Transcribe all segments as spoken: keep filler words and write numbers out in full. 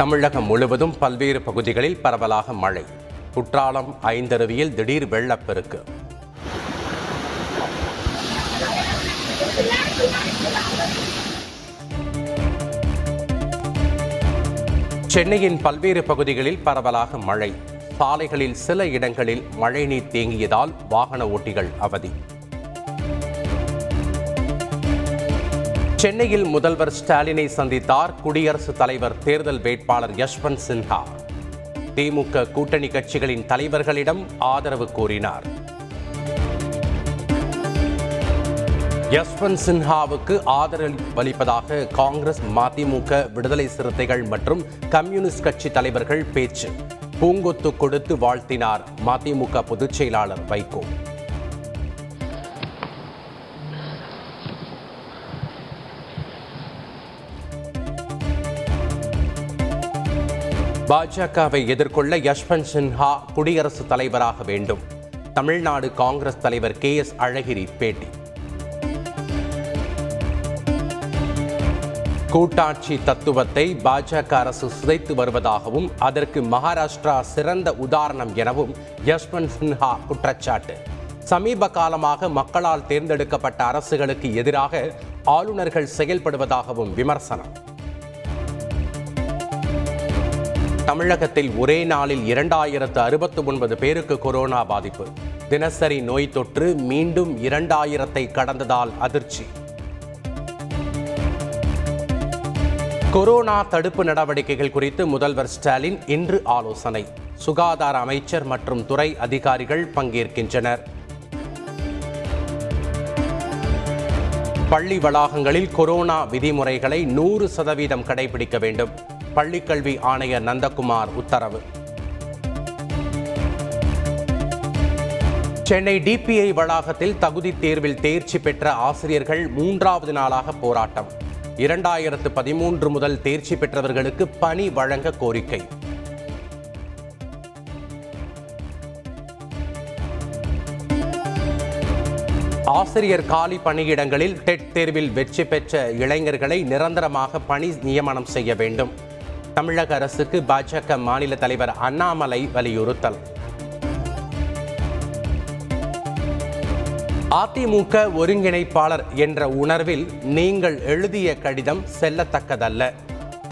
தமிழகம் முழுவதும் பல்வேறு பகுதிகளில் பரவலாக மழை. குற்றாலம் ஐந்தருவியில் திடீர் வெள்ளப்பெருக்கு. சென்னையின் பல்வேறு பகுதிகளில் பரவலாக மழை. சாலைகளில் சில இடங்களில் மழைநீர் தேங்கியதால் வாகன ஓட்டிகள் அவதி. சென்னையில் முதல்வர் ஸ்டாலினை சந்தித்தார் குடியரசுத் தலைவர் தேர்தல் வேட்பாளர் யஷ்வந்த் சின்ஹா. திமுக கூட்டணி கட்சிகளின் தலைவர்களிடம் ஆதரவு கோரினார். யஷ்வந்த் சின்ஹாவுக்கு ஆதரவளிப்பதாக காங்கிரஸ், மதிமுக, விடுதலை சிறுத்தைகள் மற்றும் கம்யூனிஸ்ட் கட்சி தலைவர்கள் பேச்சு. பூங்கொத்து கொடுத்து வாழ்த்தினார் மதிமுக பொதுச் செயலாளர் வைகோ. பாஜகவை எதிர்கொள்ள யஷ்வந்த் சின்ஹா குடியரசுத் தலைவராக வேண்டும். தமிழ்நாடு காங்கிரஸ் தலைவர் கே. எஸ். அழகிரி பேட்டி. கூட்டாட்சி தத்துவத்தை பாஜக அரசு சிதைத்து வருவதாகவும் அதற்கு மகாராஷ்டிரா சிறந்த உதாரணம் எனவும் யஷ்வந்த் சின்ஹா குற்றச்சாட்டு. சமீப காலமாக மக்களால் தேர்ந்தெடுக்கப்பட்ட அரசுகளுக்கு எதிராக ஆளுநர்கள் செயல்படுவதாகவும் விமர்சனம். தமிழகத்தில் ஒரே நாளில் இரண்டாயிரத்து அறுபத்து ஒன்பது பேருக்கு கொரோனா பாதிப்பு. தினசரி நோய் தொற்று மீண்டும் இரண்டாயிரத்தை கடந்ததால் அதிர்ச்சி. கொரோனா தடுப்பு நடவடிக்கைகள் குறித்து முதல்வர் ஸ்டாலின் இன்று ஆலோசனை. சுகாதார அமைச்சர் மற்றும் துறை அதிகாரிகள் பங்கேற்கின்றனர். பள்ளி வளாகங்களில் கொரோனா விதிமுறைகளை நூறு சதவீதம் கடைபிடிக்க வேண்டும். பள்ளிக்கல்வி ஆணையர் நந்தகுமார் உத்தரவு. சென்னை டிபிஐ வளாகத்தில் தகுதி தேர்வில் தேர்ச்சி பெற்ற ஆசிரியர்கள் மூன்றாவது நாளாக போராட்டம். இரண்டாயிரத்து பதிமூன்று முதல் தேர்ச்சி பெற்றவர்களுக்கு பணி வழங்க கோரிக்கை. ஆசிரியர் காலி பணியிடங்களில் டெட் தேர்வில் வெற்றி பெற்ற இளைஞர்களை நிரந்தரமாக பணி நியமனம் செய்ய வேண்டும். தமிழக அரசுக்கு பாஜக மாநில தலைவர் அண்ணாமலை வலியுறுத்தல். அதிமுக ஒருங்கிணைப்பாளர் என்ற உணர்வில் நீங்கள் எழுதிய கடிதம் செல்லத்தக்கதல்ல.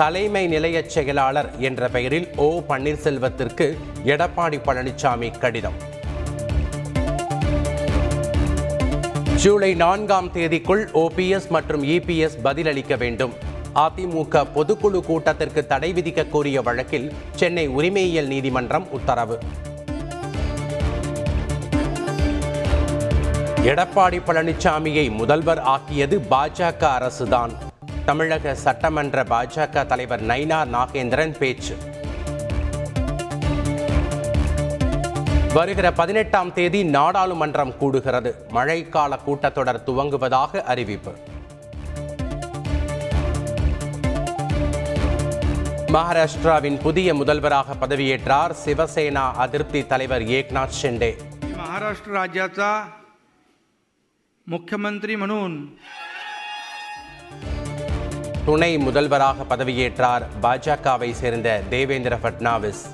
தலைமை நிலைய செயலாளர் என்ற பெயரில் ஓ. பன்னீர்செல்வத்திற்கு எடப்பாடி பழனிசாமி கடிதம். ஜூலை நான்காம் தேதிக்குள் ஓபிஎஸ் மற்றும் இபிஎஸ் பதிலளிக்க வேண்டும். அதிமுக பொதுக்குழு கூட்டத்திற்கு தடை விதிக்க கோரிய வழக்கில் சென்னை உரிமையியல் நீதிமன்றம் உத்தரவு. எடப்பாடி பழனிசாமியை முதல்வர் ஆக்கியது பாஜக அரசுதான். தமிழக சட்டமன்ற பாஜக தலைவர் நைனா நாகேந்திரன் பேச்சு. வருகிற பதினெட்டாம் தேதி நாடாளுமன்றம் கூடுகிறது. மழைக்கால கூட்டத்தொடர் துவங்குவதாக அறிவிப்பு. மகாராஷ்டிராவின் புதிய முதல்வராக பதவியேற்றார் சிவசேனா அதிருப்தி தலைவர் ஏக்நாத் ஷிண்டே. மகாராஷ்டிர ராஜ்யாचा मुख्यमंत्री म्हणून துணை முதல்வராக பதவியேற்றார் பாஜகவை சேர்ந்த தேவேந்திர ஃபட்னாவிஸ்.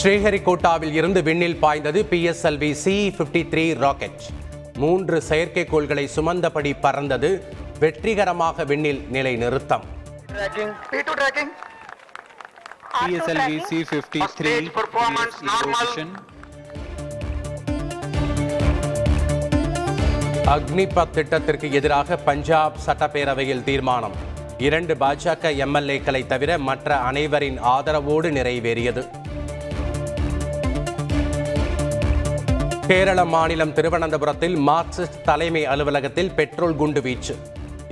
ஸ்ரீஹரி கோட்டாவில் இருந்து விண்ணில் பாய்ந்தது பிஎஸ்எல்வி சி ஐம்பத்தி மூன்று ராக்கெட். மூன்று செயற்கைக்கோள்களை சுமந்தபடி பறந்தது. வெற்றிகரமாக விண்ணில் நிலை நிறுத்தம். அக்னிபத் திட்டத்திற்கு எதிராக பஞ்சாப் சட்டப்பேரவையில் தீர்மானம். இரண்டு பாஜக எம்எல்ஏக்களை தவிர மற்ற அனைவரின் ஆதரவோடு நிறைவேறியது. கேரள மாநிலம் திருவனந்தபுரத்தில் மார்க்சிஸ்ட் தலைமை அலுவலகத்தில் பெட்ரோல் குண்டு வீச்சு.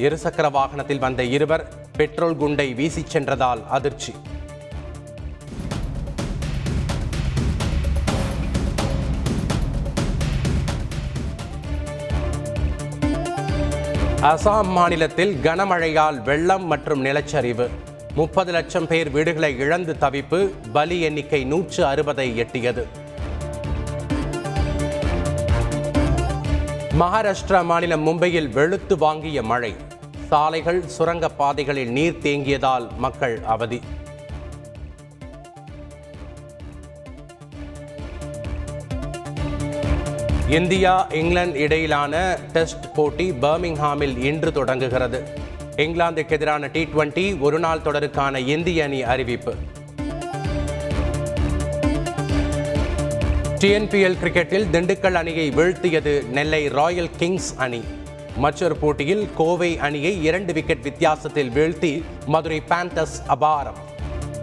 இருசக்கர வாகனத்தில் வந்த இருவர் பெட்ரோல் குண்டை வீசிச் சென்றதால் அதிர்ச்சி. அசாம் மாநிலத்தில் கனமழையால் வெள்ளம் மற்றும் நிலச்சரிவு. முப்பது லட்சம் பேர் வீடுகளை இழந்து தவிப்பு. பலி எண்ணிக்கை நூற்று அறுபதை எட்டியது. மகாராஷ்டிரா மாநிலம் மும்பையில் வெளுத்து வாங்கிய மழை, சாலைகள் சுரங்க பாதைகளில் நீர் தேங்கியதால் மக்கள் அவதி. இந்தியா இங்கிலாந்து இடையிலான டெஸ்ட் போட்டி பர்மிங்ஹாமில் இன்று தொடங்குகிறது. இங்கிலாந்துக்கு எதிரான டி டுவெண்டி ஒருநாள் தொடருக்கான இந்திய அணி அறிவிப்பு. டிஎன்பிஎல் கிரிக்கெட்டில் திண்டுக்கல் அணியை வீழ்த்தியது நெல்லை ராயல் கிங்ஸ் அணி. மற்றொரு போட்டியில் கோவை அணியை இரண்டு விக்கெட் வித்தியாசத்தில் வீழ்த்தி மதுரை பாந்தர்ஸ் அபாரம்.